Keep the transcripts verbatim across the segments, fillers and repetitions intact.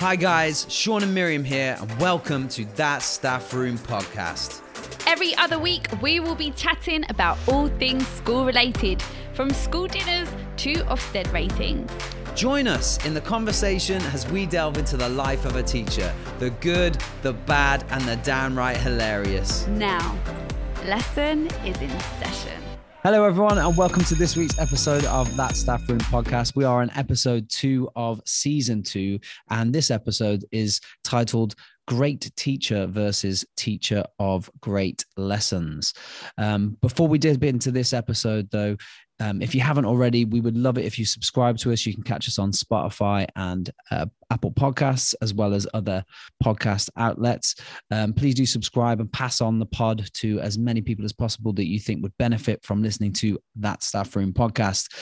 Hi guys, Sean and Miriam here, and welcome to That Staff Room Podcast. Every other week, we will be chatting about all things school related, from school dinners to Ofsted ratings. Join us in the conversation as we delve into the life of a teacher, the good, the bad, and the downright hilarious. Now, lesson is in session. Hello everyone and welcome to this week's episode of That Staff Room Podcast. We are on episode two of season two, and this episode is titled Great Teacher versus Teacher of Great Lessons. Um, before we dip into this episode though, Um, if you haven't already, we would love it if you subscribe to us. You can catch us on Spotify and uh, Apple Podcasts, as well as other podcast outlets. Um, please do subscribe and pass on the pod to as many people as possible that you think would benefit from listening to That Staff Room Podcast.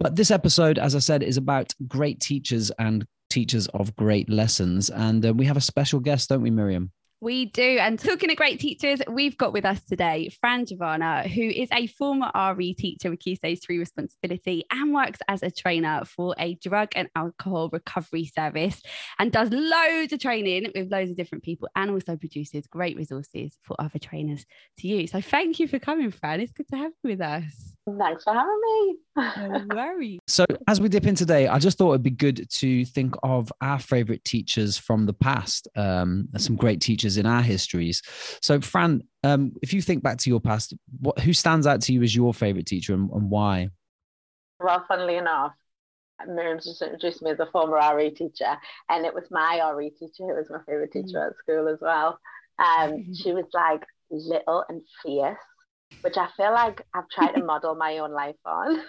But this episode, as I said, is about great teachers and teachers of great lessons. And uh, we have a special guest, don't we, Miriam? We do. And talking of great teachers, we've got with us today Fran Giovanna, who is a former R E teacher with Key Stage three responsibility and works as a trainer for a drug and alcohol recovery service and does loads of training with loads of different people and also produces great resources for other trainers to use. So thank you for coming, Fran. It's good to have you with us. Thanks for having me. No worries. So as we dip in today, I just thought it'd be good to think of our favourite teachers from the past. Um, some great teachers in our histories. So Fran, um, if you think back to your past, what, who stands out to you as your favourite teacher and, and why? Well, funnily enough, Miriam just introduced me as a former R E teacher, and it was my R E teacher who was my favourite teacher mm. at school as well. Um, she was like little and fierce, which I feel like I've tried to model my own life on.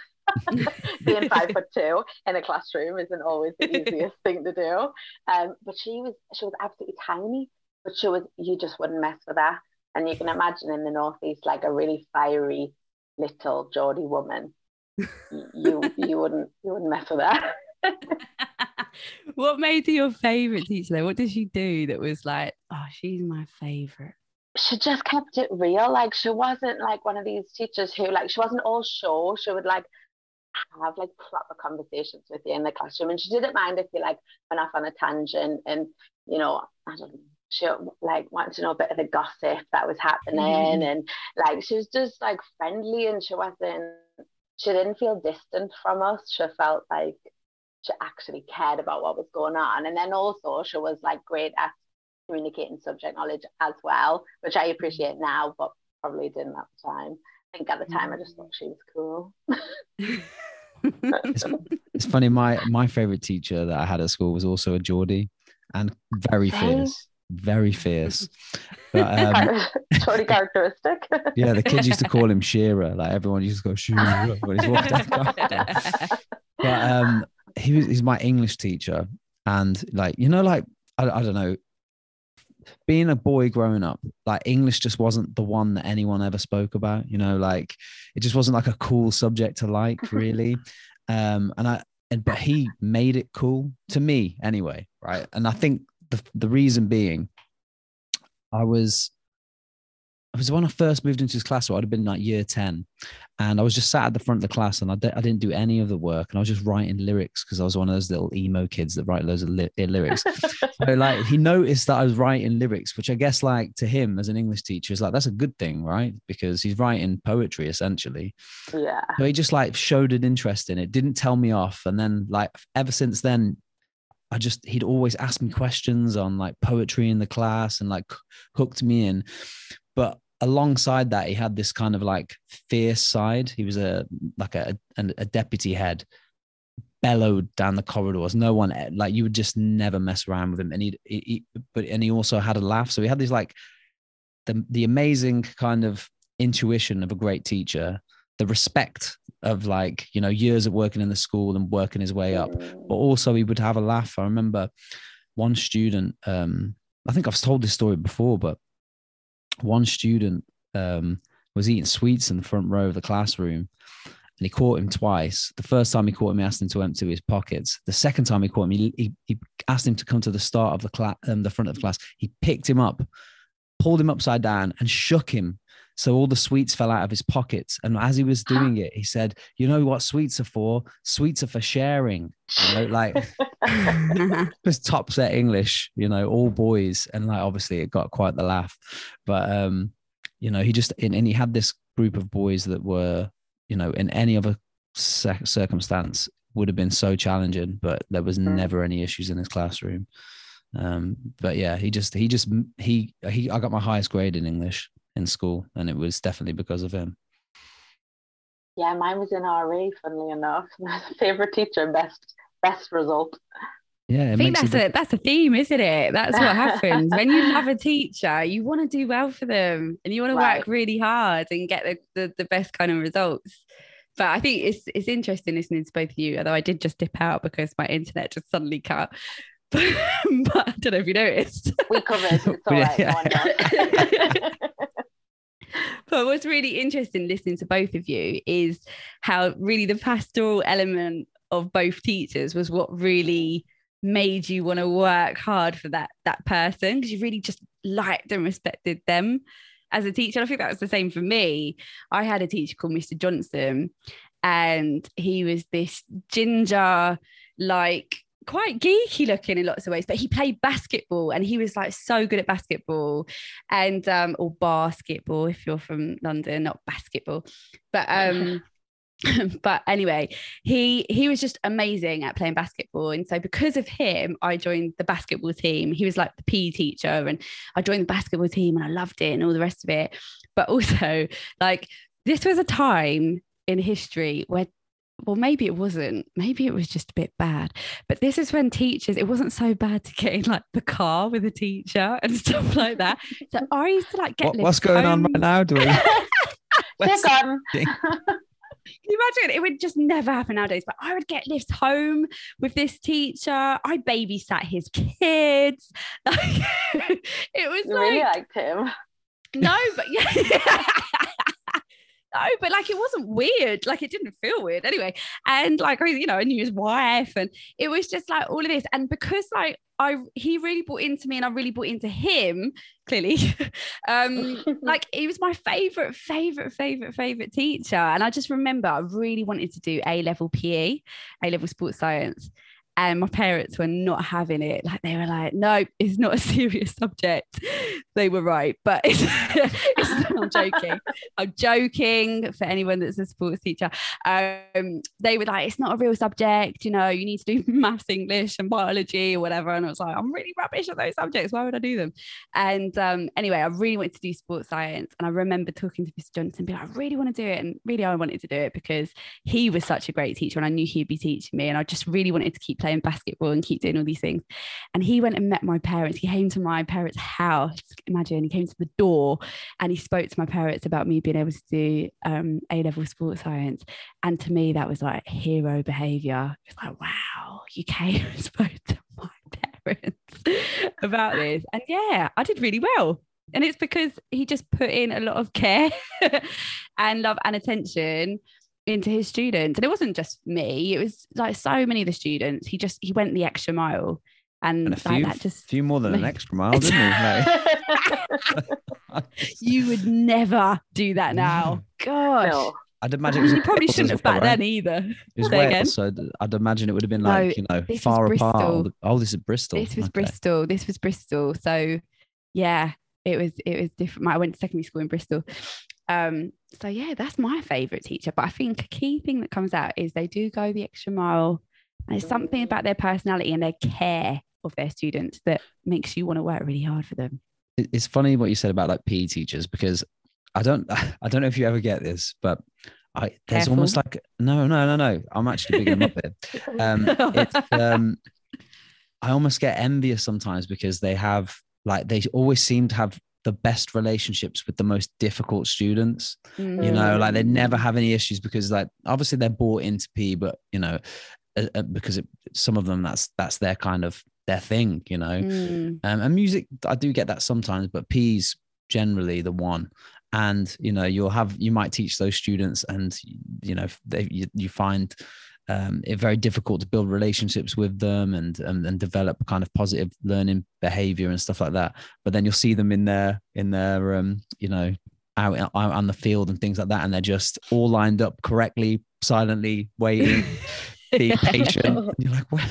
Being five foot two in a classroom isn't always the easiest thing to do. Um, but she was she was absolutely tiny, but she was you just wouldn't mess with her. And you can imagine in the Northeast, like a really fiery little Geordie woman. You you wouldn't you wouldn't mess with her. What made her your favourite teacher though? What did she do that was like, oh, she's my favourite? She just kept it real. Like, she wasn't like one of these teachers who, like, she wasn't all show. She would like have like proper conversations with you in the classroom, and she didn't mind if you like went off on a tangent. And you know, I don't know, she like wanted to know a bit of the gossip that was happening, mm. and like she was just like friendly, and she wasn't, she didn't feel distant from us. She felt like she actually cared about what was going on, and then also she was like great at communicating subject knowledge as well, which I appreciate now, but probably didn't at the time. I think at the time I just thought she was cool. it's, it's funny, my my favorite teacher that I had at school was also a Geordie, and very fierce, very fierce. But, um, Geordie characteristic. Yeah, the kids used to call him Shearer. Like everyone used to go Shearer when he's walking down the corridor. But um, he was he's my English teacher, and like you know, like I, I don't know. Being a boy growing up, like English just wasn't the one that anyone ever spoke about, you know, like it just wasn't like a cool subject to like really. Um, and I, and, but he made it cool to me anyway. Right. And I think the, the reason being I was, I was when I first moved into his class, so I'd have been like year ten, and I was just sat at the front of the class, and I, de- I didn't do any of the work, and I was just writing lyrics because I was one of those little emo kids that write loads of li- lyrics. So like he noticed that I was writing lyrics, which I guess like to him as an English teacher is like, that's a good thing, right? Because he's writing poetry essentially. Yeah. So he just like showed an interest in it, didn't tell me off. And then like ever since then, I just, he'd always ask me questions on like poetry in the class and like hooked me in. But alongside that, he had this kind of like fierce side. He was a like a a, a deputy head, bellowed down the corridors. No one like you would just never mess around with him. And he'd, he, but and he also had a laugh. So he had these like the the amazing kind of intuition of a great teacher, the respect of like you know years of working in the school and working his way up. But also he would have a laugh. I remember one student. Um, I think I've told this story before, but. One student um, was eating sweets in the front row of the classroom, and he caught him twice. The first time he caught him, he asked him to empty his pockets. The second time he caught him, he, he, he asked him to come to the start of the class, um, the front of the class. He picked him up, pulled him upside down, and shook him So all the sweets fell out of his pockets. And as he was doing it, he said, you know what sweets are for? Sweets are for sharing. You know, like just top set English, you know, all boys. And like, obviously it got quite the laugh, but um, you know, he just, and, and he had this group of boys that were, you know, in any other sec- circumstance would have been so challenging, but there was never any issues in his classroom. Um, but yeah, he just, he just, he, he, I got my highest grade in English in school, and it was definitely because of him. Yeah, mine was in R E, funnily enough. Favorite teacher, best, best result. Yeah, I think that's a, a that's a theme, isn't it? That's what happens when you have a teacher. You want to do well for them, and you want right. to work really hard and get the, the the best kind of results. But I think it's it's interesting listening to both of you. Although I did just dip out because my internet just suddenly cut. But, but I don't know if you noticed. We covered. It's all right. Yeah. No, but what's really interesting listening to both of you is how really the pastoral element of both teachers was what really made you want to work hard for that that person, because you really just liked and respected them as a teacher. I think that was the same for me. I had a teacher called Mister Johnson, and he was this ginger, like quite geeky looking in lots of ways, but he played basketball, and he was like so good at basketball, and um or basketball if you're from London, not basketball, but um but anyway, he he was just amazing at playing basketball. And so because of him, I joined the basketball team. He was like the P E teacher, and I joined the basketball team, and I loved it and all the rest of it. But also, like, this was a time in history where, well, maybe it wasn't, maybe it was just a bit bad, but this is when teachers, it wasn't so bad to get in like the car with a teacher and stuff like that. So I used to like get what, what's going home. on right now do we They're gone. Can you imagine? It would just never happen nowadays, but I would get lifts home with this teacher. I babysat his kids. Like, it was you like... really liked him. No, but yeah. No, but like, it wasn't weird. Like, it didn't feel weird anyway. And like, you know, I knew his wife, and it was just like all of this. And because like, I, he really bought into me, and I really bought into him, clearly. um, like, he was my favourite, favourite, favourite, favourite teacher. And I just remember I really wanted to do A-level P E, A-level sports science. And my parents were not having it. Like, they were like, no, it's not a serious subject. They were right. But it's, it's, I'm joking. I'm joking for anyone that's a sports teacher. Um, they were like, it's not a real subject. You know, you need to do maths, English and biology or whatever. And I was like, I'm really rubbish at those subjects. Why would I do them? And um, anyway, I really wanted to do sports science. And I remember talking to Mister Johnson, being like, I really want to do it. And really, I wanted to do it because he was such a great teacher, and I knew he'd be teaching me. And I just really wanted to keep playing and basketball and keep doing all these things. And he went and met my parents. He came to my parents' house. Imagine, he came to the door, and he spoke to my parents about me being able to do um A-level sports science. And to me, that was like hero behavior. It's like, wow, you came and spoke to my parents about this. And yeah, I did really well. And it's because he just put in a lot of care and love and attention into his students. And it wasn't just me, it was like so many of the students. He just he went the extra mile, and, and a few, like that just few more than an extra mile, didn't he? No. You would never do that now. Gosh, no. I'd imagine it was you probably shouldn't have back right? then either. It was Wales, again. So I'd imagine it would have been like, no, you know, far apart. Oh, this is Bristol. This was okay. Bristol. This was Bristol. So yeah, it was it was different. I went to secondary school in Bristol. Um, so yeah, that's my favourite teacher. But I think a key thing that comes out is they do go the extra mile, and it's something about their personality and their care of their students that makes you want to work really hard for them. It's funny what you said about like P E teachers, because I don't, I don't know if you ever get this, but I, there's Careful. almost like, no, no, no, no. I'm actually bigging them up here. Um, it's, um, I almost get envious sometimes, because they have like, they always seem to have the best relationships with the most difficult students, mm. you know, like they never have any issues, because like, obviously they're bought into P, but you know, uh, uh, because it, some of them, that's, that's their kind of their thing, you know, mm. um, and music, I do get that sometimes, but P's generally the one. And, you know, you'll have, you might teach those students, and, you know, they, you, you find um, it very difficult to build relationships with them, and, and and develop kind of positive learning behavior and stuff like that. But then you'll see them in their in their um, you know, out, out on the field and things like that, and they're just all lined up correctly, silently waiting. Be patient. You're like, well,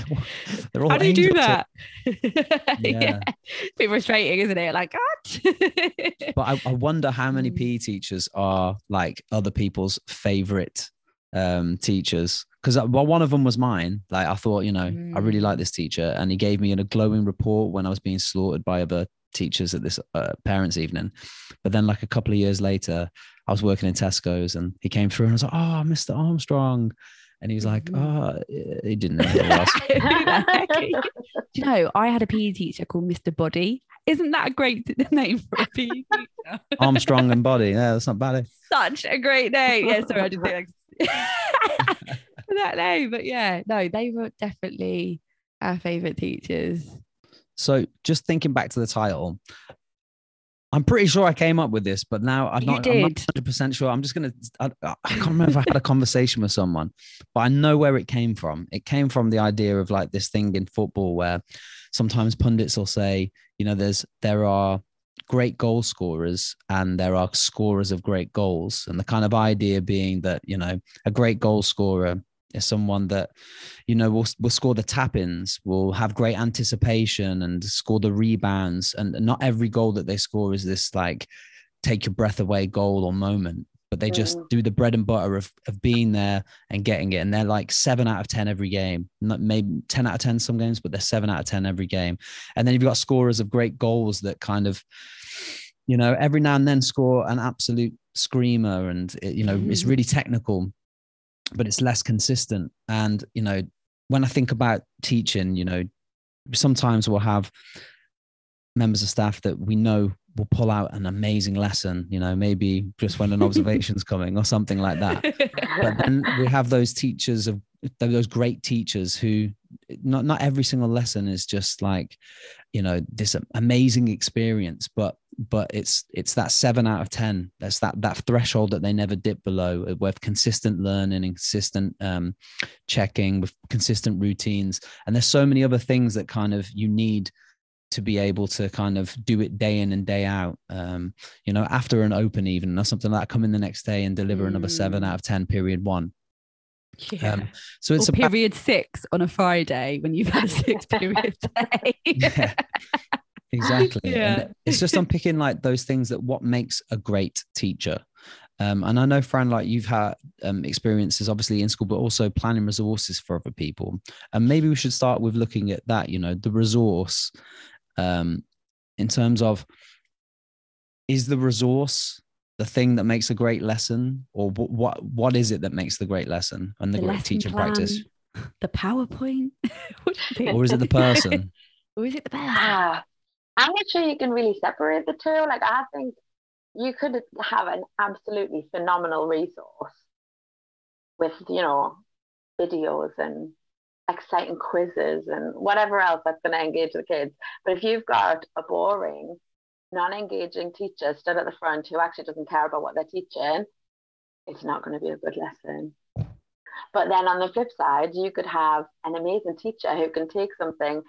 they're all how do you do that? yeah. yeah. It's a bit frustrating, isn't it? Like, God. But I, I wonder how many P E teachers are like other people's favorite um, teachers. Because well, one of them was mine. Like, I thought, you know, mm. I really like this teacher. And he gave me a glowing report when I was being slaughtered by other teachers at this uh, parents' evening. But then, like, a couple of years later, I was working in Tesco's and he came through and I was like, oh, Mister Armstrong. And he was like, oh, he didn't know who it was. Do you know, I had a P E teacher called Mister Body. Isn't that a great name for a P E teacher? Armstrong and Body. Yeah, that's not bad. Eh? Such a great name. Yeah, sorry, I just think like that name. But yeah, no, they were definitely our favourite teachers. So just thinking back to the title, I'm pretty sure I came up with this, but now I'm not, I'm not one hundred percent sure. I'm just going to, I can't remember if I had a conversation with someone, but I know where it came from. It came from the idea of like this thing in football where sometimes pundits will say, you know, there's, there are great goal scorers and there are scorers of great goals. And the kind of idea being that, you know, a great goal scorer is someone that, you know, will will score the tap-ins, will have great anticipation and score the rebounds. And not every goal that they score is this like take your breath away goal or moment, but they just do the bread and butter of, of being there and getting it. And they're like seven out of ten every game, not maybe ten out of ten some games, but they're seven out of ten every game. And then you've got scorers of great goals that kind of, you know, every now and then score an absolute screamer and, it, you know, mm. it's really technical, but it's less consistent. And, you know, when I think about teaching, you know, sometimes we'll have members of staff that we know will pull out an amazing lesson, you know, maybe just when an observation's coming or something like that. But then we have those teachers of those great teachers who not, not every single lesson is just like, you know, this amazing experience, but, but it's, it's that seven out of ten. That's that, that threshold that they never dip below with consistent learning and consistent um, checking with consistent routines. And there's so many other things that kind of you need to be able to kind of do it day in and day out, um, you know, after an open evening or something like that, come in the next day and deliver mm. another seven out of ten period one. Yeah. Um, so it's or period about- six on a Friday when you've had a six period day. Yeah, exactly. Yeah. And it's just unpicking like those things that what makes a great teacher. Um, and I know, Fran, like you've had um, experiences obviously in school, but also planning resources for other people. And maybe we should start with looking at that, you know, the resource um, in terms of, is the resource the thing that makes a great lesson, or what, what, what is it that makes the great lesson and the, the great teaching plan, practice? The PowerPoint? Or is it the person? Or is it the person? Uh, I'm not sure you can really separate the two. Like, I think you could have an absolutely phenomenal resource with, you know, videos and exciting quizzes and whatever else that's going to engage the kids. But if you've got a boring, non-engaging teacher stood at the front who actually doesn't care about what they're teaching, it's not going to be a good lesson. But then on the flip side, you could have an amazing teacher who can take something.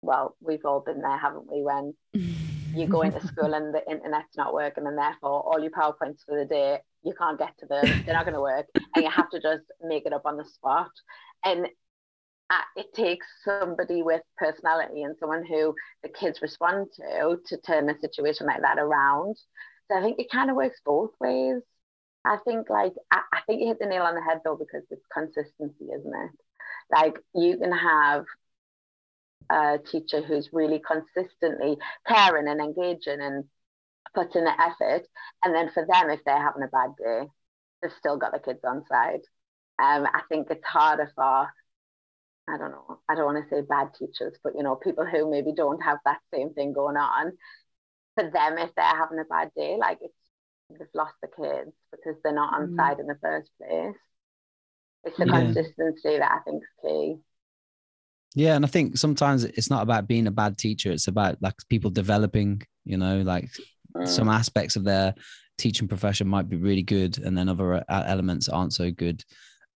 Well, we've all been there, haven't we, when you go into school and the internet's not working, and therefore all your PowerPoints for the day, you can't get to them, they're not going to work, and you have to just make it up on the spot. And it takes somebody with personality and someone who the kids respond to to turn a situation like that around. So I think it kind of works both ways. I think like I, I think you hit the nail on the head though, because it's consistency, isn't it? Like, you can have a teacher who's really consistently caring and engaging and puts in the effort, and then for them, if they're having a bad day, they've still got the kids on side. Um, I think it's harder for I don't know, I don't want to say bad teachers, but, you know, people who maybe don't have that same thing going on. For them, if they're having a bad day, like, it's, they've lost the kids because they're not on mm. side in the first place. It's the yeah. consistency that I think is key. Yeah, and I think sometimes it's not about being a bad teacher. It's about, like, people developing, you know, like mm. some aspects of their teaching profession might be really good and then other elements aren't so good.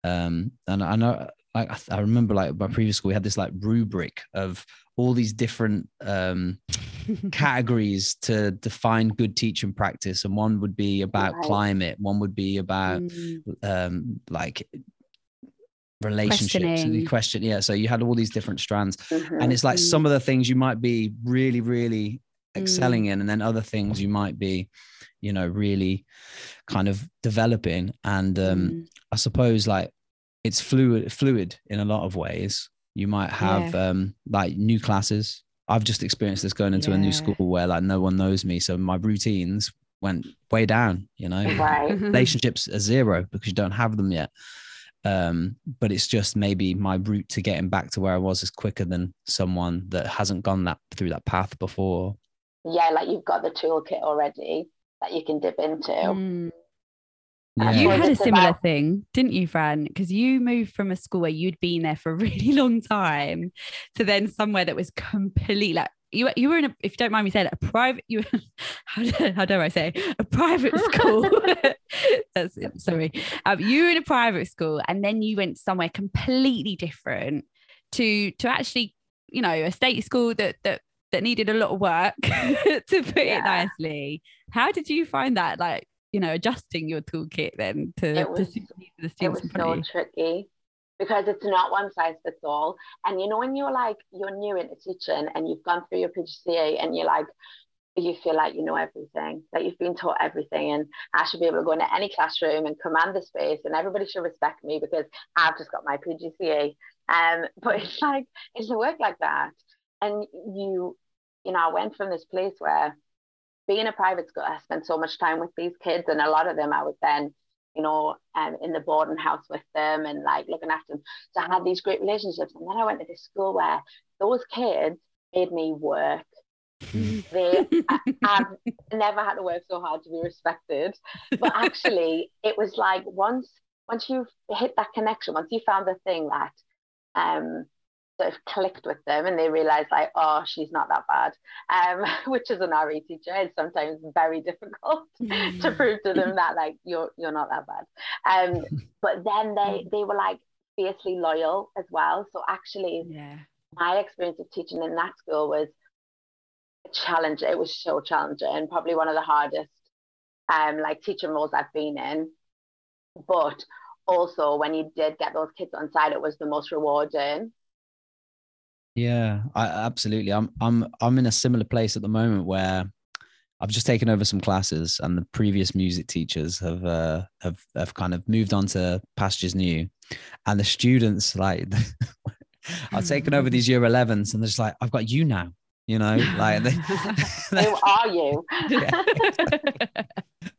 Um, and I know... I, I remember like my previous school, we had this like rubric of all these different um, categories to define good teaching practice, and one would be about right. climate, one would be about mm. um, like relationships and the question. Yeah, so you had all these different strands, mm-hmm. and it's like mm. some of the things you might be really, really excelling mm. in, and then other things you might be, you know, really kind of developing. And um, mm. I suppose like it's fluid, fluid in a lot of ways. You might have yeah. um, like new classes. I've just experienced this going into yeah. a new school where like no one knows me. So my routines went way down, you know, right. relationships are zero because you don't have them yet. Um, but it's just maybe my route to getting back to where I was is quicker than someone that hasn't gone that through that path before. Yeah. Like you've got the toolkit already that you can dip into. Mm. Yeah. You had a similar about- thing, didn't you, Fran? Because you moved from a school where you'd been there for a really long time to then somewhere that was completely like you. You were in a, if you don't mind me saying, a private. You, how, do, how dare I say, a private school? That's it, sorry. Um, you were in a private school, and then you went somewhere completely different to to actually, you know, a state school that that. that needed a lot of work to put yeah. it nicely. How did you find that, like, you know, adjusting your toolkit then to, was, to the students? It was so tricky because it's not one size fits all. And you know, when you're like, you're new into teaching and you've gone through your P G C A and you're like, you feel like you know everything, like you've been taught everything, and I should be able to go into any classroom and command the space and everybody should respect me because I've just got my P G C A. Um, but it's like, it doesn't work like that. And you, you know, I went from this place where being a private school, I spent so much time with these kids, and a lot of them I was then, you know, um, in the boarding house with them and like looking after them. So I had these great relationships. And then I went to this school where those kids made me work. They, I, I've never had to work so hard to be respected. But actually, it was like once once you've hit that connection, once you found the thing that, um, sort of clicked with them and they realized like, oh, she's not that bad, um which as an R E teacher is sometimes very difficult to prove to them that like you're you're not that bad, um but then they they were like fiercely loyal as well. So actually yeah. my experience of teaching in that school was a challenge. It was so challenging and probably one of the hardest um like teaching roles I've been in, but also when you did get those kids on side, it was the most rewarding. Yeah, I, absolutely. I'm I'm I'm in a similar place at the moment where I've just taken over some classes, and the previous music teachers have uh, have have kind of moved on to pastures new, and the students like I've taken over these year elevens, and they're just like, I've got you now, you know, like they, who are you? Yeah, exactly.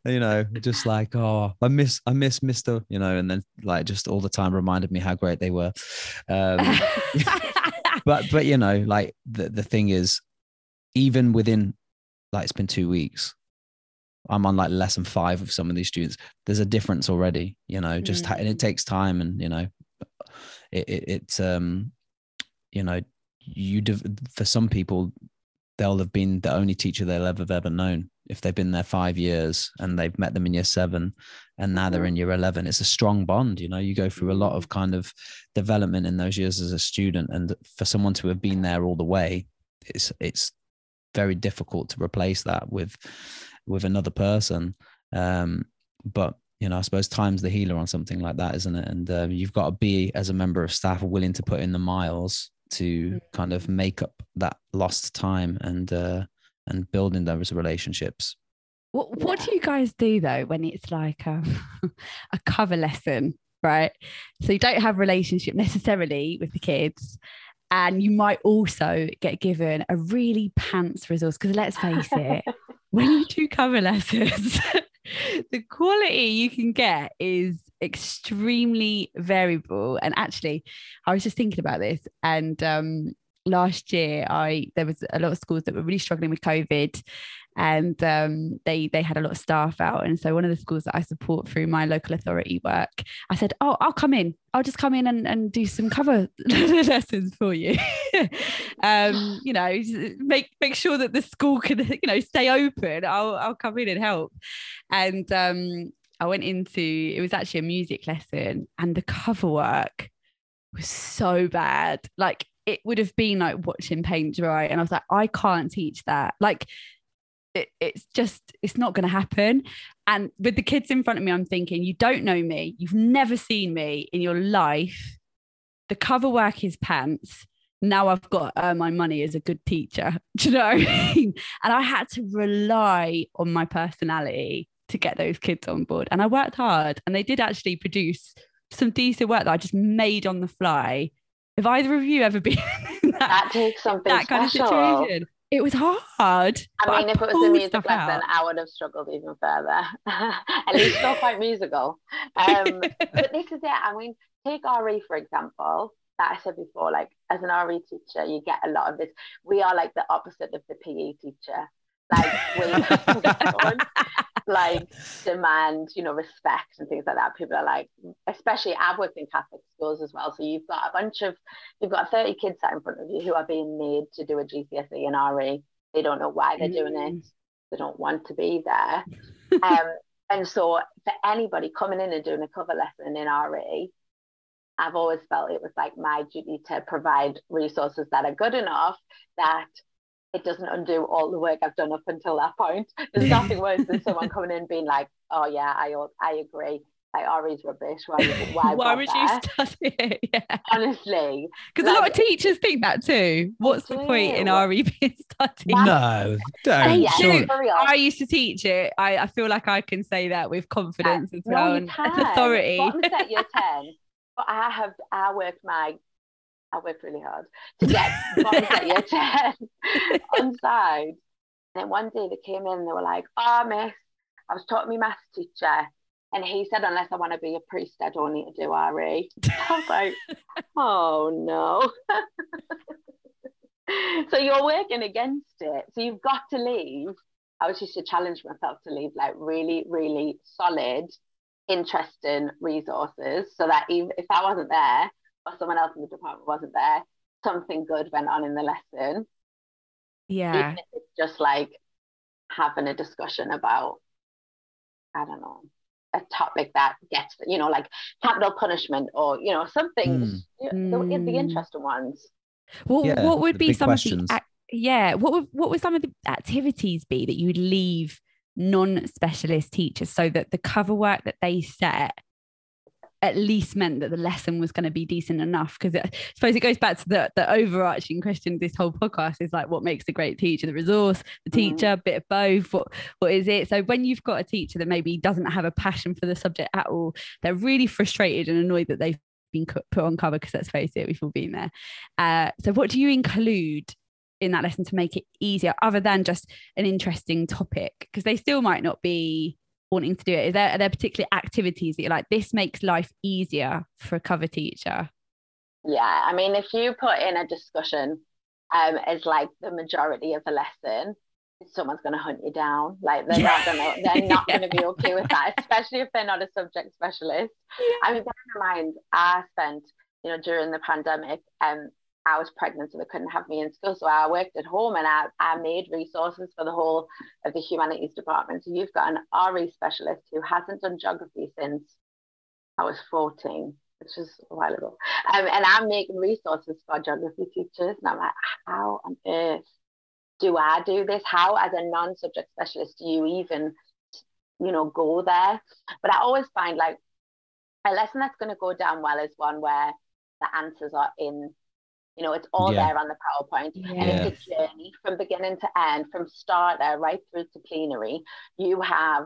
You know, just like, oh, I miss I miss Mister, you know, and then like just all the time reminded me how great they were. Um, But, but you know, like the, the thing is, even within, like it's been two weeks, I'm on like lesson five of some of these students. There's a difference already, you know, just, mm. and it takes time and, you know, it, it, it's, um, you know, you, for some people, they'll have been the only teacher they'll ever have ever known if they've been there five years and they've met them in year seven and now they're in year eleven. It's a strong bond. You know, you go through a lot of kind of development in those years as a student, and for someone to have been there all the way, it's, it's very difficult to replace that with, with another person. Um, but, you know, I suppose time's the healer on something like that, isn't it? And uh, you've got to be, as a member of staff, willing to put in the miles to kind of make up that lost time and uh, and building those relationships. What What do you guys do though when it's like a, a cover lesson, right? So you don't have relationship necessarily with the kids, and you might also get given a really pants resource because let's face it, when you do cover lessons, the quality you can get is extremely variable. And actually I was just thinking about this, and um last year I there was a lot of schools that were really struggling with COVID, and um they they had a lot of staff out, and so one of the schools that I support through my local authority work, I said, oh, I'll come in I'll just come in and, and do some cover lessons for you. um you know make make sure that the school can, you know, stay open. I'll I'll come in and help. And um I went into, it was actually a music lesson, and the cover work was so bad. Like it would have been like watching paint dry. And I was like, I can't teach that. Like, it, it's just, it's not going to happen. And with the kids in front of me, I'm thinking, you don't know me. You've never seen me in your life. The cover work is pants. Now I've got to earn my money as a good teacher. Do you know what I mean? And I had to rely on my personality to get those kids on board. And I worked hard, and they did actually produce some decent work that I just made on the fly. Have either of you ever been in that, that, takes something that kind of situation? It was hard. I mean, I if it was a music lesson, I would have struggled even further. At least not quite musical. Um, but this is it. I mean, take R E, for example. That I said before, like, as an R E teacher, you get a lot of this. We are like the opposite of the P E teacher. Like, we like demand, you know, respect and things like that. People are like, especially I've worked in Catholic schools as well. So you've got a bunch of, you've got thirty kids sat in front of you who are being made to do a G C S E and R E. They don't know why they're mm. doing it. They don't want to be there. um, and so for anybody coming in and doing a cover lesson in R E, I've always felt it was like my duty to provide resources that are good enough that it doesn't undo all the work I've done up until that point. There's nothing worse than someone coming in being like, oh yeah, I I agree. Like, R E's rubbish. Why, why, why would there? You study it? Yeah. Honestly. Because like, a lot of teachers think that too. What's the point in R E being studied? No, don't. Yeah, sure. I used to teach it. I, I feel like I can say that with confidence yeah. as well. No, and authority. Bottom set year ten. But I have, I worked my, I worked really hard to get bottom set year ten on side. And then one day they came in and they were like, oh, miss, I was talking to my maths teacher. And he said, unless I want to be a priest, I don't need to do R E. I was like, oh, no. So you're working against it. So you've got to leave. I was just to challenge myself to leave like really, really solid, interesting resources so that even if I wasn't there or someone else in the department wasn't there, something good went on in the lesson. Yeah. Even if it's just like having a discussion about, I don't know, a topic that gets, you know, like capital punishment or, you know, something, mm. the, the interesting ones. Well, yeah, what would be some questions. Of the, yeah, what would, what would some of the activities be that you would leave non-specialist teachers so that the cover work that they set at least meant that the lesson was going to be decent enough? Because I suppose it goes back to the, the overarching question of this whole podcast is like, what makes a great teacher? The resource, the teacher, a bit of both. What what is it? So when you've got a teacher that maybe doesn't have a passion for the subject at all, they're really frustrated and annoyed that they've been put on cover, because let's face it, we've all been there. Uh, so what do you include in that lesson to make it easier, other than just an interesting topic? Because they still might not be wanting to do it. Is there, are there particular activities that you're like, this makes life easier for a cover teacher? Yeah, I mean, if you put in a discussion um, as like the majority of the lesson, someone's going to hunt you down. Like, they're not going to, they're not yeah. going to be okay with that, especially if they're not a subject specialist. Yeah. I mean, bear in mind, I spent, you know, during the pandemic, um, I was pregnant, so they couldn't have me in school. So I worked at home, and I, I made resources for the whole of the humanities department. So you've got an R E specialist who hasn't done geography since I was fourteen, which was a while ago. Um, and I'm making resources for geography teachers. And I'm like, how on earth do I do this? How, as a non-subject specialist, do you even, you know, go there? But I always find like a lesson that's going to go down well is one where the answers are in, you know, it's all yeah. there on the PowerPoint. Yeah. And it's a journey from beginning to end, from starter right through to plenary. You have,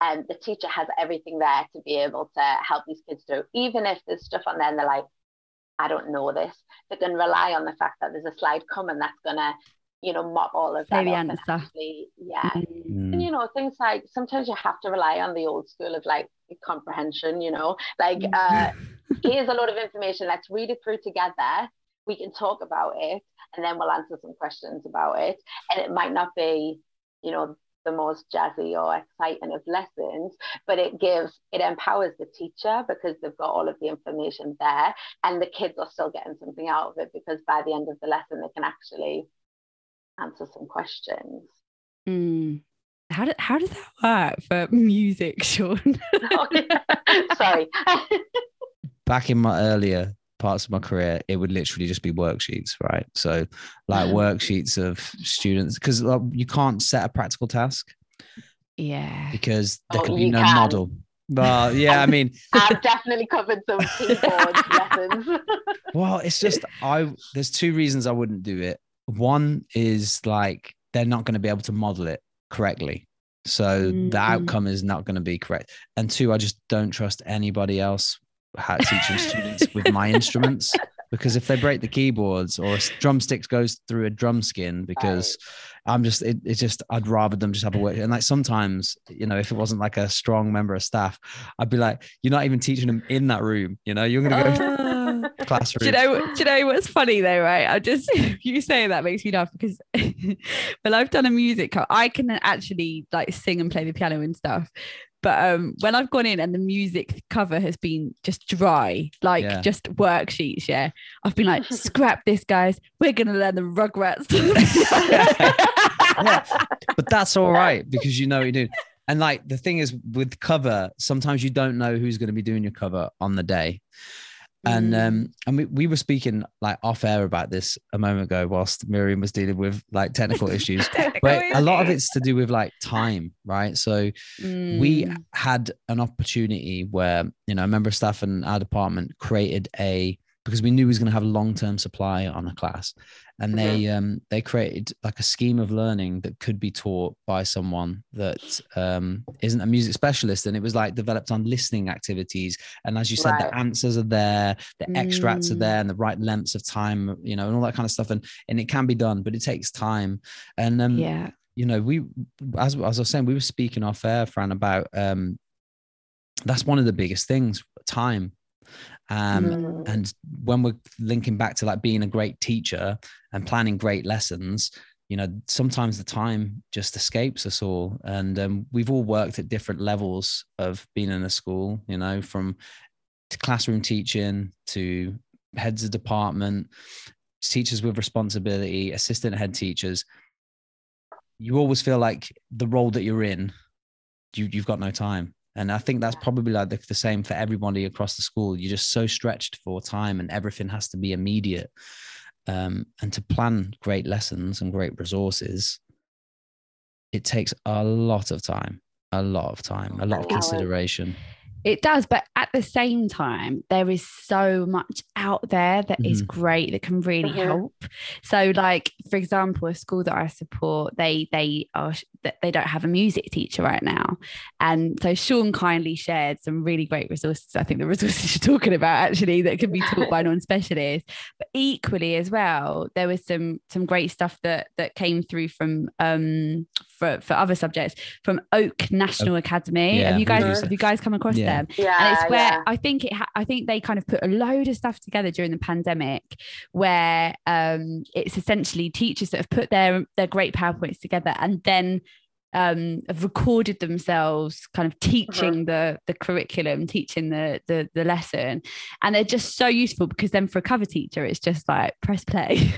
and um, the teacher has everything there to be able to help these kids through. Even if there's stuff on there and they're like, I don't know this, they can rely on the fact that there's a slide coming that's going to, you know, mop all of that up. Actually, yeah. Mm. And, you know, things like, sometimes you have to rely on the old school of like comprehension, you know, like, uh, here's a lot of information, let's read it through together. We can talk about it, and then we'll answer some questions about it. And it might not be, you know, the most jazzy or exciting of lessons, but it gives, it empowers the teacher because they've got all of the information there, and the kids are still getting something out of it because by the end of the lesson, they can actually answer some questions. Mm. How, do, how does that work for music, Sean? Sorry. Back in my earlier parts of my career, it would literally just be worksheets, right? So like yeah. worksheets of students, because like, you can't set a practical task. Yeah. Because there oh, can be you no can. model. Well, yeah, I mean, I've definitely covered some keyboard lessons. Well, it's just, I, there's two reasons I wouldn't do it. One is like, they're not going to be able to model it correctly. So mm-hmm. the outcome is not going to be correct. And two, I just don't trust anybody else teaching students with my instruments, because if they break the keyboards or a drumstick goes through a drum skin, because right. I'm just, it, it's just, I'd rather them just have a work. And like sometimes, you know, if it wasn't like a strong member of staff, I'd be like, you're not even teaching them in that room. You know, you're going to go oh. to the classroom. Do you know, do you know what's funny though, right? I just, you saying that makes me laugh because well, I've done a music, I can actually like sing and play the piano and stuff. But um, when I've gone in and the music cover has been just dry, like yeah. just worksheets, yeah, I've been like, scrap this, guys. We're going to learn the Rugrats. yeah. But that's all right, because you know what you do. And like the thing is with cover, sometimes you don't know who's going to be doing your cover on the day. And um, and we, we were speaking like off air about this a moment ago whilst Miriam was dealing with like technical issues, technical but issues. A lot of it's to do with like time, right? So mm. we had an opportunity where, you know, a member of staff in our department created a, because we knew we was going to have a long-term supply on a class, and mm-hmm. they um they created like a scheme of learning that could be taught by someone that um isn't a music specialist, and it was like developed on listening activities, and as you said right. the answers are there, the mm. extracts are there, and the right lengths of time, you know, and all that kind of stuff, and and it can be done, but it takes time. And um yeah you know, we as, as I was saying, we were speaking off air, Fran, about um that's one of the biggest things, time. Um, mm. And when we're linking back to like being a great teacher and planning great lessons, you know, sometimes the time just escapes us all. And um, we've all worked at different levels of being in a school, you know, from classroom teaching to heads of department, teachers with responsibility, assistant head teachers. You always feel like the role that you're in, you, you've got no time. And I think that's probably like the, the same for everybody across the school. You're just so stretched for time and everything has to be immediate. Um, and to plan great lessons and great resources, it takes a lot of time, a lot of time, a lot of consideration. It does. But at the same time, there is so much out there that mm. is great, that can really yeah. help. So like, for example, a school that I support, they they are they don't have a music teacher right now. And so Sean kindly shared some really great resources. I think the resources you're talking about actually that can be taught by non-specialists. But equally as well, there was some some great stuff that that came through from um for, for other subjects from Oak National Academy. Yeah, have you guys have you guys come across yeah. them? Yeah, and it's where yeah. I think it ha- I think they kind of put a load of stuff together during the pandemic, where um it's essentially teachers that have put their their great PowerPoints together and then um have recorded themselves kind of teaching mm-hmm. the the curriculum, teaching the, the the lesson, and they're just so useful, because then for a cover teacher it's just like press play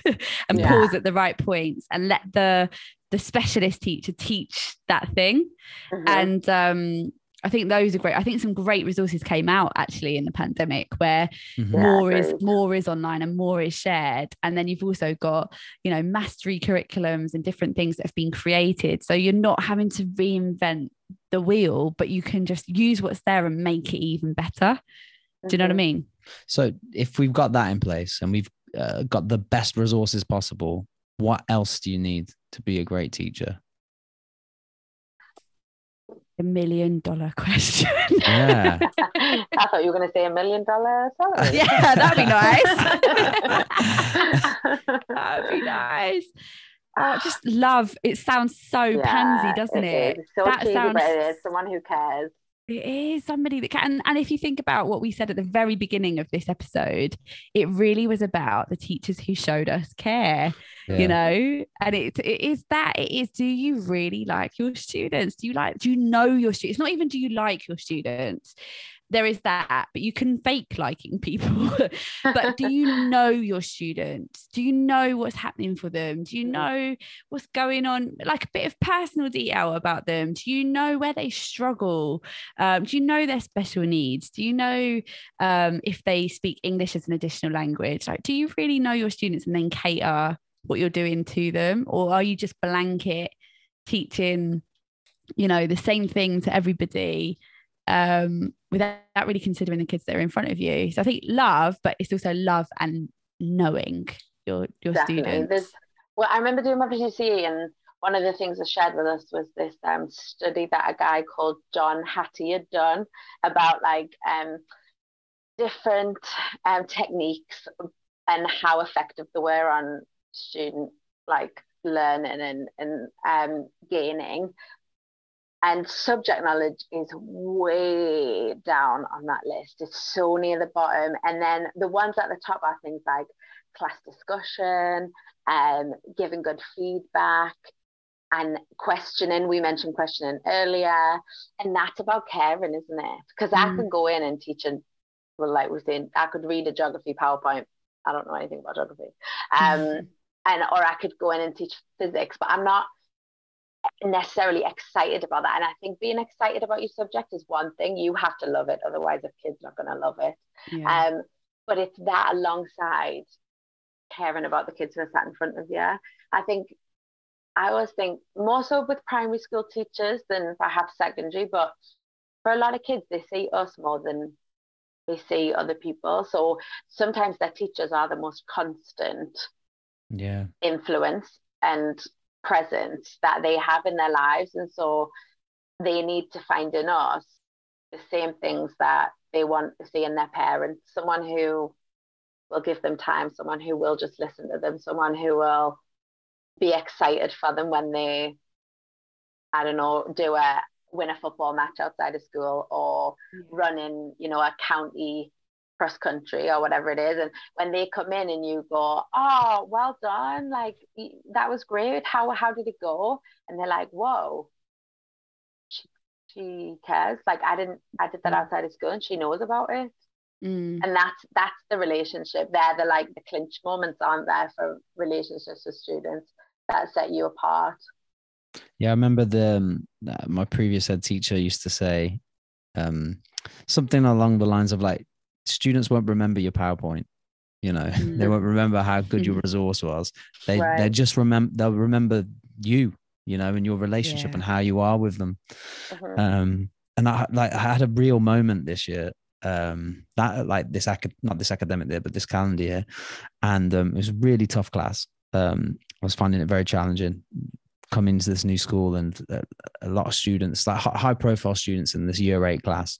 and yeah. pause at the right points and let the the specialist teacher teach that thing. Mm-hmm. And um I think those are great. I think some great resources came out actually in the pandemic, where mm-hmm. more yeah, is more is online and more is shared. And then you've also got, you know, mastery curriculums and different things that have been created. So you're not having to reinvent the wheel, but you can just use what's there and make it even better. Mm-hmm. Do you know what I mean? So if we've got that in place and we've uh, got the best resources possible, what else do you need to be a great teacher? A million dollar question. Yeah. I thought you were going to say a million dollar salary. Yeah, that'd be nice. That'd be nice. Oh, just love. It sounds so yeah, pansy, doesn't it? It? It's so that cheesy, sounds... but it is someone who cares. It is somebody that can. And, and if you think about what we said at the very beginning of this episode, it really was about the teachers who showed us care, yeah. you know, and it, it is that it is. Do you really like your students? Do you like, do you know your students? It's not even do you like your students? there is that, but you can fake liking people. But do you know your students? Do you know what's happening for them? Do you know what's going on? Like a bit of personal detail about them. Do you know where they struggle? Um, do you know their special needs? Do you know um, if they speak English as an additional language? Like, do you really know your students and then cater what you're doing to them? Or are you just blanket teaching, you know, the same thing to everybody, um, without really considering the kids that are in front of you? So I think love, but it's also love and knowing your your Definitely. students. There's, well, I remember doing my P G C E, and one of the things that shared with us was this um, study that a guy called John Hattie had done about like um, different um, techniques and how effective they were on student like learning and, and um, gaining. And subject knowledge is way down on that list. It's so near the bottom. And then the ones at the top are things like class discussion, um, giving good feedback, and questioning. We mentioned questioning earlier. And that's about caring, isn't it? Because mm. I could go in and teach, and well, like we were saying, I could read a geography PowerPoint. I don't know anything about geography. Um, mm. and or I could go in and teach physics, but I'm not necessarily excited about that. And I think being excited about your subject is one thing. You have to love it, otherwise the kid's not going to love it. Yeah. Um, but it's that alongside caring about the kids who are sat in front of you. I think I always think more so with primary school teachers than perhaps secondary, but for a lot of kids they see us more than they see other people, so sometimes their teachers are the most constant yeah influence and presence that they have in their lives, and so they need to find in us the same things that they want to see in their parents. Someone who will give them time, someone who will just listen to them, someone who will be excited for them when they, I don't know, do a win a football match outside of school, or mm-hmm. run in, you know, a county cross country or whatever it is. And when they come in and you go, oh, well done, like that was great, how how did it go? And they're like, whoa, she, she cares, like I didn't I did that outside of school and she knows about it. mm. And that's that's the relationship. They're the like the clinch moments, aren't there, for relationships with students that set you apart. Yeah, I remember the um, my previous head teacher used to say um something along the lines of like, students won't remember your PowerPoint, you know, mm. they won't remember how good your resource was. They right. they just remember, they'll remember you, you know, and your relationship yeah. and how you are with them. Uh-huh. Um, and I like I had a real moment this year, um, that like this, acad- not this academic year, but this calendar year. And um, it was a really tough class. Um, I was finding it very challenging coming to this new school, and uh, a lot of students, like high profile students in this year eight class.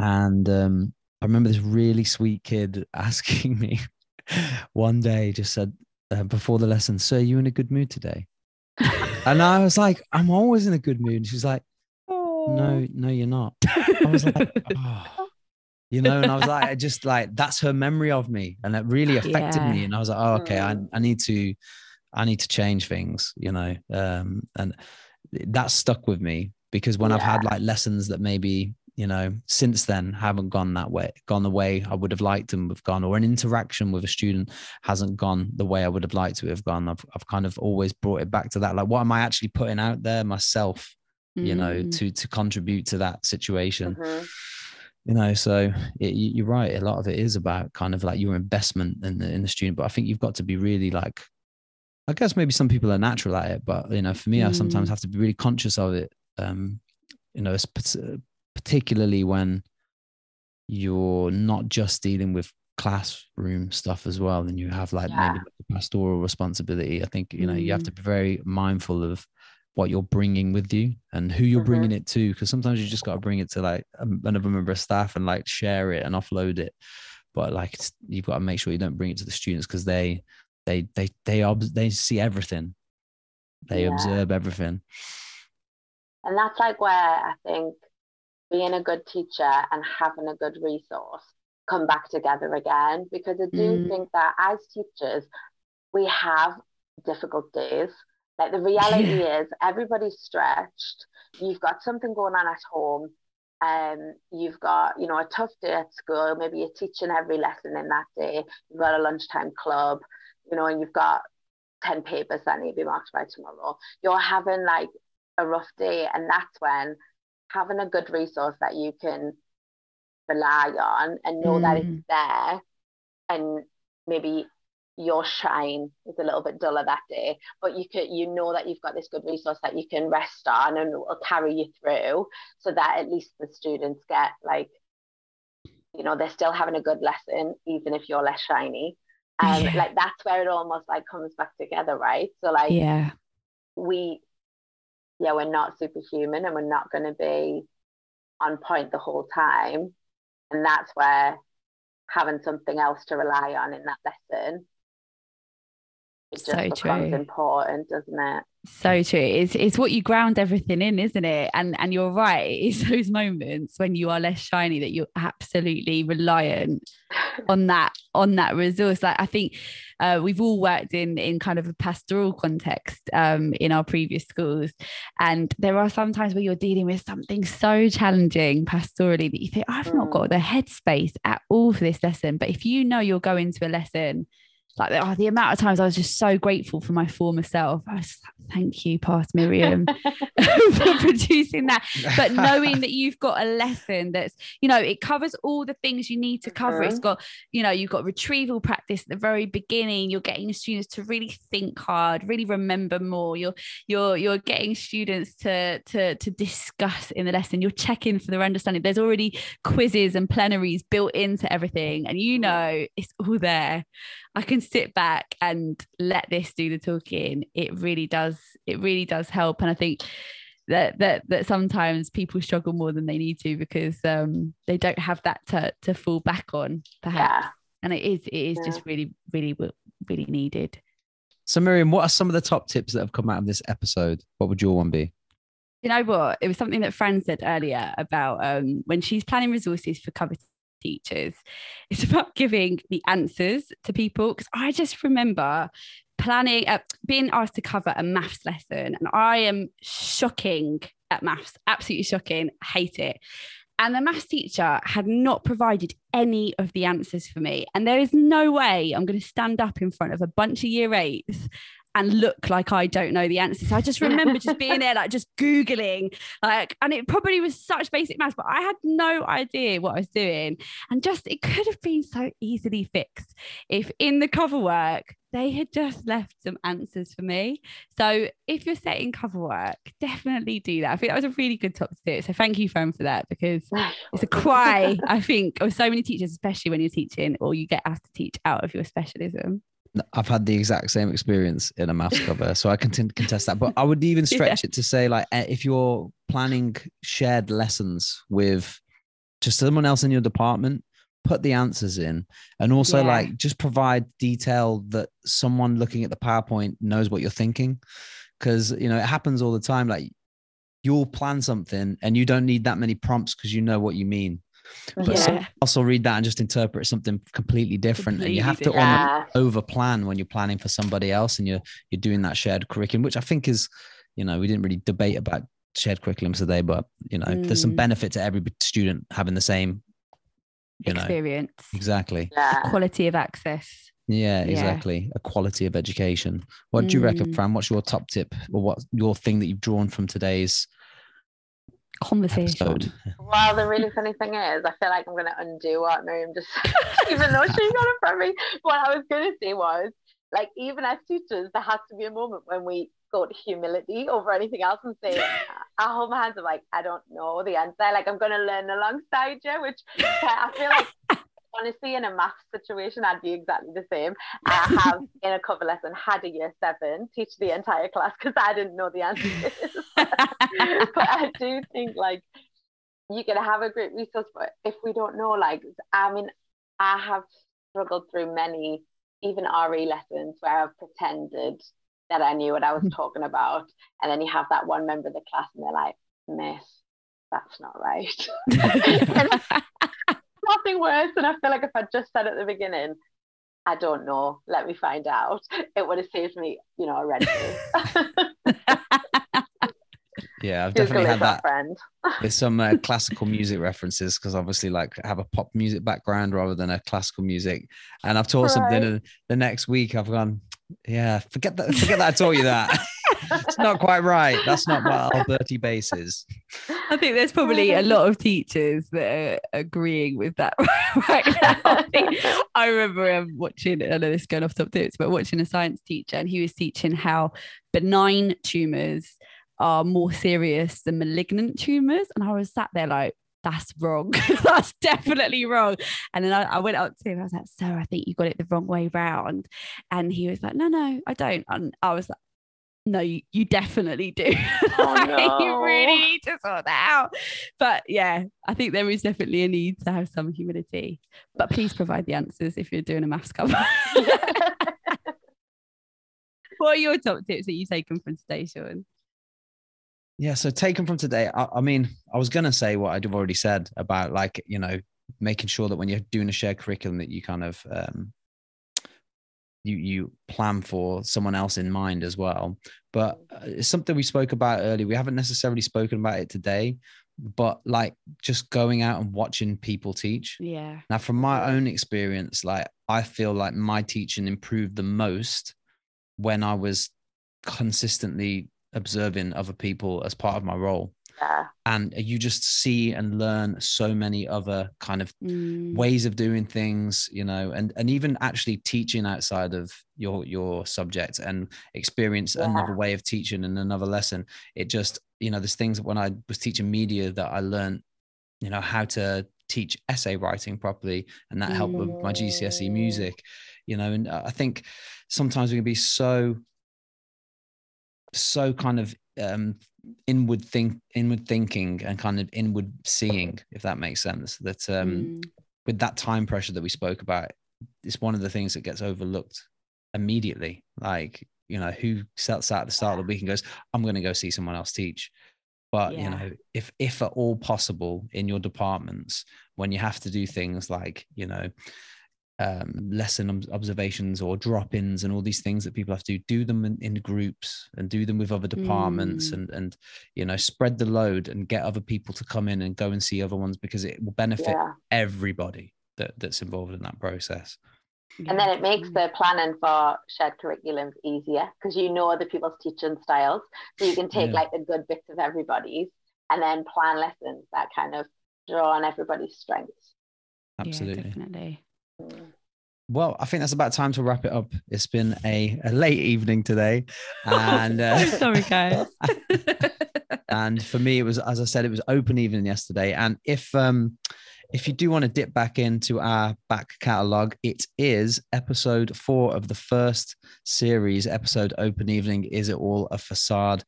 And um, I remember this really sweet kid asking me one day, just said uh, before the lesson, "So, are you in a good mood today?" And I was like, "I'm always in a good mood." And she was like, "No, no, you're not." I was like, "Oh," you know, and I was like, I just like, that's her memory of me. And it really affected yeah. me. And I was like, oh, okay, I, I need to, I need to change things, you know. Um, and that stuck with me, because when yeah. I've had like lessons that maybe, you know, since then haven't gone that way, gone the way I would have liked them to have gone, or an interaction with a student hasn't gone the way I would have liked to have gone, I've, I've kind of always brought it back to that. Like, what am I actually putting out there myself, mm. you know, to, to contribute to that situation, mm-hmm. you know? So it, you're right. A lot of it is about kind of like your investment in the, in the student, but I think you've got to be really like, I guess maybe some people are natural at it, but you know, for me, mm. I sometimes have to be really conscious of it. Um, you know, it's, particularly when you're not just dealing with classroom stuff as well, then you have like yeah. maybe the pastoral responsibility. I think, you know, mm. you have to be very mindful of what you're bringing with you and who you're mm-hmm. bringing it to, because sometimes you just got to bring it to like another member of staff and like share it and offload it, but like you've got to make sure you don't bring it to the students, because they they they they ob- they see everything, they yeah. observe everything. And that's like where I think being a good teacher and having a good resource come back together again, because I do mm. think that as teachers, we have difficult days. Like the reality yeah. is everybody's stretched. You've got something going on at home. Um, you've got, you know, a tough day at school, maybe you're teaching every lesson in that day, you've got a lunchtime club, you know, and you've got ten papers that need to be marked by tomorrow. You're having like a rough day, and that's when having a good resource that you can rely on and know mm. that it's there, and maybe your shine is a little bit duller that day, but you could, you know that you've got this good resource that you can rest on and it will carry you through, so that at least the students get, like, you know, they're still having a good lesson even if you're less shiny. And um, yeah. like that's where it almost like comes back together, right? So like yeah we yeah we're not superhuman, and we're not going to be on point the whole time, and that's where having something else to rely on in that lesson, it just so becomes true. Important, doesn't it? So true. It's it's what you ground everything in, isn't it? And and you're right. It's those moments when you are less shiny that you're absolutely reliant on that on that resource. Like I think uh, we've all worked in in kind of a pastoral context um, in our previous schools, and there are some times where you're dealing with something so challenging pastorally that you think, I've mm. not got the headspace at all for this lesson. But if you know you're going to a lesson. Like oh, the amount of times I was just so grateful for my former self. I was like, thank you, past Miriam, for producing that. But knowing that you've got a lesson that's, you know, it covers all the things you need to cover. Mm-hmm. It's got, you know, you've got retrieval practice at the very beginning. You're getting students to really think hard, really remember more. You're you're you're getting students to to to discuss in the lesson. You're checking for their understanding. There's already quizzes and plenaries built into everything, and you know it's all there. I can sit back and let this do the talking. It really does. It really does help. And I think that that that sometimes people struggle more than they need to, because um, they don't have that to to fall back on, perhaps. Yeah. And it is it is yeah. just really, really, really needed. So Miriam, what are some of the top tips that have come out of this episode? What would your one be? You know what? It was something that Fran said earlier about um, when she's planning resources for cover teachers. It's about giving the answers to people, because I just remember planning uh, being asked to cover a maths lesson, and I am shocking at maths, absolutely shocking, hate it, and the maths teacher had not provided any of the answers for me, and there is no way I'm going to stand up in front of a bunch of year eights and look like I don't know the answers. So I just remember just being there, like just Googling, like, and it probably was such basic maths, but I had no idea what I was doing. And just, it could have been so easily fixed if in the cover work, they had just left some answers for me. So if you're setting cover work, definitely do that. I think that was a really good top tip. So thank you, Fran, for that, because it's a cry, I think, of so many teachers, especially when you're teaching or you get asked to teach out of your specialism. I've had the exact same experience in a maths cover, so I can t- contest that. But I would even stretch yeah. it to say, like, if you're planning shared lessons with just someone else in your department, put the answers in, and also yeah. like just provide detail that someone looking at the PowerPoint knows what you're thinking, because you know it happens all the time. Like you'll plan something and you don't need that many prompts because you know what you mean. But yeah. someone else will read that and just interpret something completely different. Completely, and you have to yeah. over plan when you're planning for somebody else, and you're you're doing that shared curriculum, which I think is, you know, we didn't really debate about shared curriculums today, but you know, mm. there's some benefit to every student having the same you experience. Know, exactly. Yeah. Quality of access. Yeah, exactly. Yeah. A quality of education. What mm. do you reckon, Fran? What's your top tip, or what's your thing that you've drawn from today's conversation episode? Well, the really funny thing is, I feel like I'm going to undo what Miriam just said, even though she got it from me. What I was going to say was, like, even as teachers, there has to be a moment when we go to humility over anything else and say, I hold my hands up, like, I don't know the answer. Like, I'm going to learn alongside you, which I feel like, honestly, in a math situation, I'd be exactly the same. I have, in a cover lesson, had a year seven teach the entire class because I didn't know the answers. But I do think, like, you can have a great resource, but if we don't know, like, I mean, I have struggled through many, even R E lessons where I've pretended that I knew what I was talking about. And then you have that one member of the class and they're like, miss, that's not right. Nothing worse, and I feel like if I just said at the beginning, I don't know, let me find out, it would have saved me, you know, a rent. Yeah, I've definitely had that. There's some uh, classical music references, because obviously, like, I have a pop music background rather than a classical music. And I've taught right. something, and the next week I've gone, yeah, forget that. Forget that I taught you that. It's not quite right. That's not what Alberti basis. I think there's probably a lot of teachers that are agreeing with that right now. I, I remember um, watching, I know this is going off top tips, but watching a science teacher, and he was teaching how benign tumours are more serious than malignant tumours. And I was sat there like, that's wrong. That's definitely wrong. And then I, I went up to him. I was like, sir, I think you got it the wrong way round. And he was like, no, no, I don't. And I was like, no, you, you definitely do. Oh, like, no. You really need to sort that out. But yeah, I think there is definitely a need to have some humility. But please provide the answers if you're doing a maths cover. What are your top tips that you've taken from today, Sean? Yeah, so taken from today, I, I mean, I was going to say what I'd have already said about, like, you know, making sure that when you're doing a shared curriculum that you kind of, um, you you plan for someone else in mind as well. But it's something we spoke about earlier. We haven't necessarily spoken about it today, but like just going out and watching people teach. Yeah. Now, from my own experience, like I feel like my teaching improved the most when I was consistently observing other people as part of my role. Yeah. And you just see and learn so many other kind of mm. ways of doing things, you know, and and even actually teaching outside of your your subject and experience yeah. another way of teaching and another lesson. It just, you know, there's things when I was teaching media that I learned, you know, how to teach essay writing properly, and that helped mm. with my G C S E music, you know. And I think sometimes we can be so so kind of um inward think inward thinking and kind of inward seeing, if that makes sense, that um mm. with that time pressure that we spoke about, it's one of the things that gets overlooked immediately. Like, you know, who sets out at the start yeah. of the week and goes, I'm going to go see someone else teach? But yeah. you know, if if at all possible in your departments, when you have to do things like, you know, Um, lesson observations or drop-ins and all these things that people have to do, do them in, in groups and do them with other departments mm. and, and, you know, spread the load and get other people to come in and go and see other ones, because it will benefit yeah. everybody that, that's involved in that process. And yeah. then it makes the planning for shared curriculums easier, because you know other people's teaching styles. So you can take yeah. like the good bits of everybody's and then plan lessons that kind of draw on everybody's strengths. Absolutely. Yeah, definitely. Well, I think that's about time to wrap it up. It's been a, a late evening today, and uh, I'm sorry guys. And for me, it was, as I said, it was open evening yesterday. And if um if you do want to dip back into our back catalogue, it is episode four of the first series episode, Open Evening, Is It All a Facade?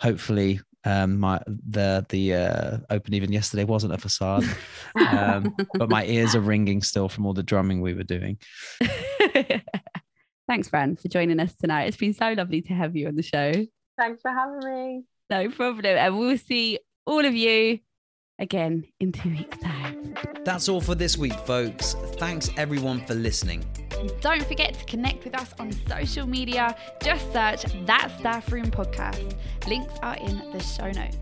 Hopefully Um, my the the uh, open even yesterday wasn't a facade, um, but my ears are ringing still from all the drumming we were doing. Thanks, Fran, for joining us tonight. It's been so lovely to have you on the show. Thanks for having me. No problem, and we'll see all of you again in two weeks' time. That's all for this week, folks. Thanks everyone for listening. And don't forget to connect with us on social media. Just search That Staff Room Podcast. Links are in the show notes.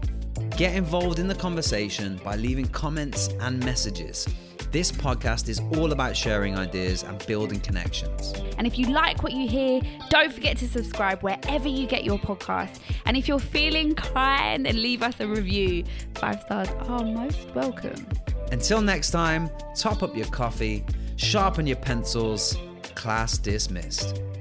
Get involved in the conversation by leaving comments and messages. This podcast is all about sharing ideas and building connections. And if you like what you hear, don't forget to subscribe wherever you get your podcast. And if you're feeling kind, then leave us a review. Five stars are most welcome. Until next time, top up your coffee, sharpen your pencils. Class dismissed.